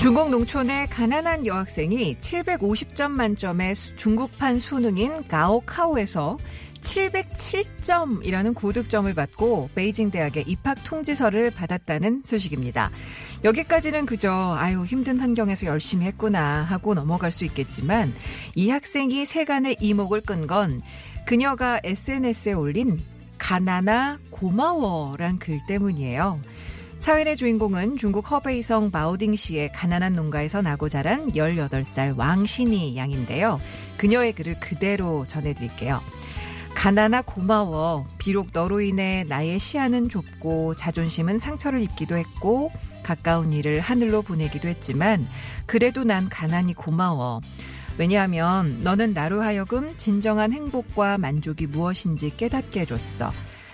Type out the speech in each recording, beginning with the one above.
중국 농촌의 가난한 여학생이 750점 만점의 중국판 수능인 가오카오에서 707점이라는 고득점을 받고 베이징 대학의 입학 통지서를 받았다는 소식입니다. 여기까지는 그저 힘든 환경에서 열심히 했구나 하고 넘어갈 수 있겠지만, 이 학생이 세간의 이목을 끈 건 그녀가 SNS에 올린 가나나 고마워란 글 때문이에요. 사회의 주인공은 중국 허베이성 바오딩시의 가난한 농가에서 나고 자란 18살 왕신이 양인데요. 그녀의 글을 그대로 전해드릴게요. 가나나 고마워. 비록 너로 인해 나의 시야는 좁고 자존심은 상처를 입기도 했고 가까운 이를 하늘로 보내기도 했지만, 그래도 난 가난이 고마워. 왜냐하면 너는 나로 하여금 진정한 행복과 만족이 무엇인지 깨닫게 해줬어.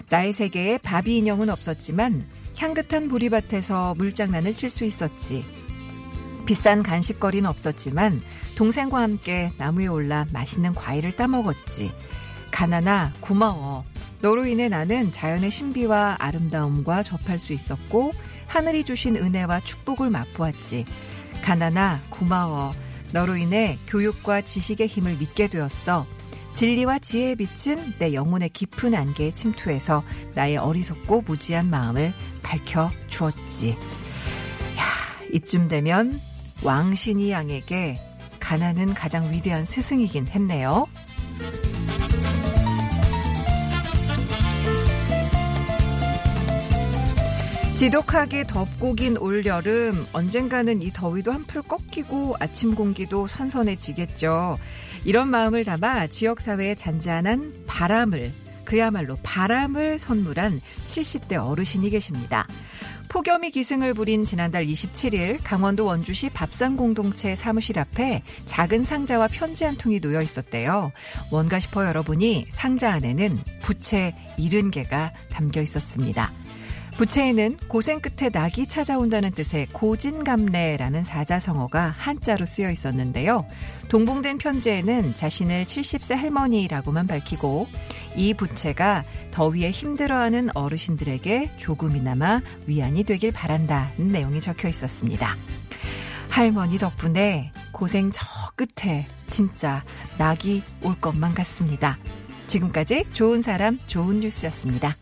나의 세계에 바비 인형은 없었지만 향긋한 보리밭에서 물장난을 칠 수 있었지. 비싼 간식거리는 없었지만 동생과 함께 나무에 올라 맛있는 과일을 따먹었지. 가나나 고마워. 너로 인해 나는 자연의 신비와 아름다움과 접할 수 있었고 하늘이 주신 은혜와 축복을 맛보았지. 가나나 고마워. 너로 인해 교육과 지식의 힘을 믿게 되었어. 진리와 지혜에 비친 내 영혼의 깊은 안개에 침투해서 나의 어리석고 무지한 마음을 밝혀주었지. 이쯤 되면 왕신이 양에게 가난은 가장 위대한 스승이긴 했네요. 지독하게 덥고 긴 올여름, 언젠가는 이 더위도 한풀 꺾이고 아침 공기도 선선해지겠죠. 이런 마음을 담아 지역사회의 잔잔한 바람을, 그야말로 바람을 선물한 70대 어르신이 계십니다. 폭염이 기승을 부린 지난달 27일 강원도 원주시 밥상공동체 사무실 앞에 작은 상자와 편지 한 통이 놓여 있었대요. 뭔가 싶어 열어보니 상자 안에는 부채 70개가 담겨 있었습니다. 부채에는 고생 끝에 낙이 찾아온다는 뜻의 고진감래라는 사자성어가 한자로 쓰여 있었는데요. 동봉된 편지에는 자신을 70세 할머니라고만 밝히고, 이 부채가 더위에 힘들어하는 어르신들에게 조금이나마 위안이 되길 바란다는 내용이 적혀 있었습니다. 할머니 덕분에 고생 저 끝에 진짜 낙이 올 것만 같습니다. 지금까지 좋은 사람 좋은 뉴스였습니다.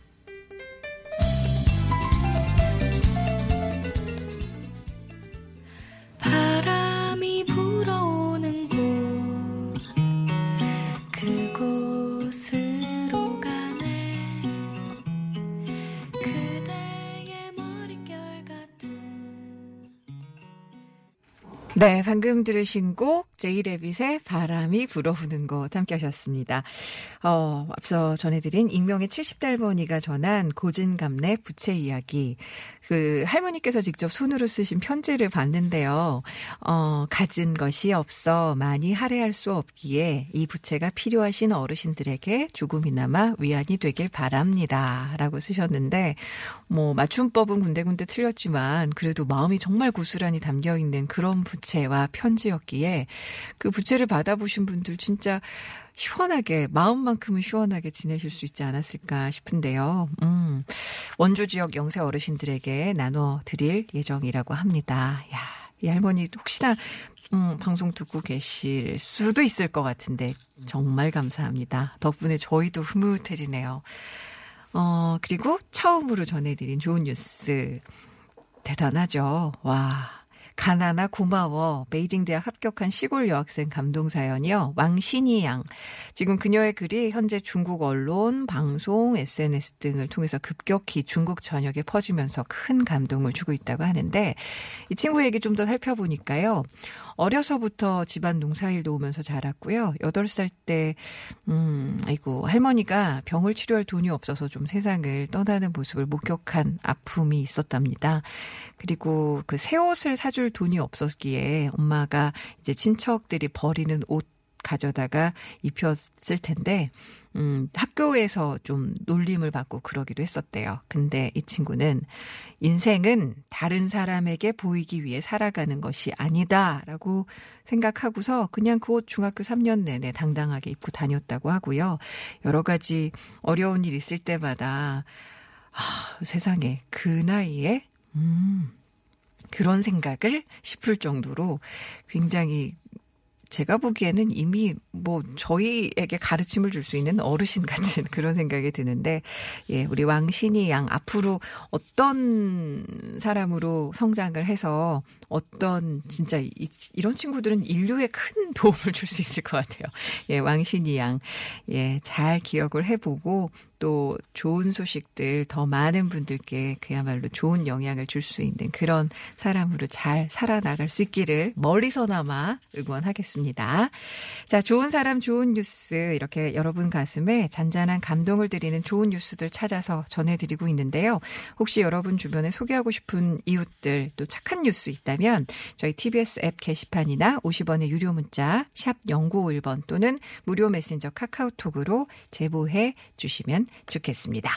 네, 방금 들으신 곡 제이레빗의 바람이 불어오는 곳 함께 하셨습니다. 앞서 전해드린 익명의 70대 할머니가 전한 고진감래 부채 이야기, 그 할머니께서 직접 손으로 쓰신 편지를 봤는데요. 가진 것이 없어 많이 할애할 수 없기에 이 부채가 필요하신 어르신들에게 조금이나마 위안이 되길 바랍니다 라고 쓰셨는데, 뭐 맞춤법은 군데군데 틀렸지만 그래도 마음이 정말 고스란히 담겨있는 그런 부채 부채와 편지였기에, 그 부채를 받아보신 분들 진짜 시원하게, 마음만큼은 시원하게 지내실 수 있지 않았을까 싶은데요. 원주 지역 영세 어르신들에게 나눠드릴 예정이라고 합니다. 야, 이 할머니 혹시나 방송 듣고 계실 수도 있을 것 같은데 정말 감사합니다. 덕분에 저희도 흐뭇해지네요. 그리고 처음으로 전해드린 좋은 뉴스 대단하죠. 와, 가나나 고마워. 베이징 대학 합격한 시골 여학생 감동 사연이요. 왕신이 양. 지금 그녀의 글이 현재 중국 언론, 방송, SNS 등을 통해서 급격히 중국 전역에 퍼지면서 큰 감동을 주고 있다고 하는데, 이 친구 얘기 좀 더 살펴보니까요. 어려서부터 집안 농사일 도우면서 자랐고요. 8살 때 할머니가 병을 치료할 돈이 없어서 좀 세상을 떠나는 모습을 목격한 아픔이 있었답니다. 그리고 그 새 옷을 사줄 돈이 없었기에 엄마가 이제 친척들이 버리는 옷 가져다가 입혔을 텐데 학교에서 좀 놀림을 받고 그러기도 했었대요. 근데 이 친구는 인생은 다른 사람에게 보이기 위해 살아가는 것이 아니다라고 생각하고서 그냥 그 옷 중학교 3년 내내 당당하게 입고 다녔다고 하고요. 여러 가지 어려운 일 있을 때마다 세상에 그 나이에 그런 생각을 싶을 정도로 굉장히 제가 보기에는 이미 뭐 저희에게 가르침을 줄 수 있는 어르신 같은 그런 생각이 드는데, 예, 우리 왕신이 양 앞으로 어떤 사람으로 성장을 해서 어떤 진짜 이런 친구들은 인류에 큰 도움을 줄 수 있을 것 같아요. 예, 왕신이 양, 예, 잘 기억을 해보고 또 좋은 소식들 더 많은 분들께 그야말로 좋은 영향을 줄 수 있는 그런 사람으로 잘 살아나갈 수 있기를 멀리서나마 응원하겠습니다. 자, 좋은 사람 좋은 뉴스, 이렇게 여러분 가슴에 잔잔한 감동을 드리는 좋은 뉴스들 찾아서 전해드리고 있는데요. 혹시 여러분 주변에 소개하고 싶은 이웃들 또 착한 뉴스 있다면 저희 TBS 앱 게시판이나 50원의 유료 문자 샵 0951번 또는 무료 메신저 카카오톡으로 제보해 주시면 좋겠습니다.